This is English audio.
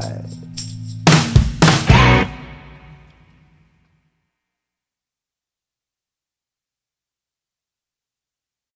Bye.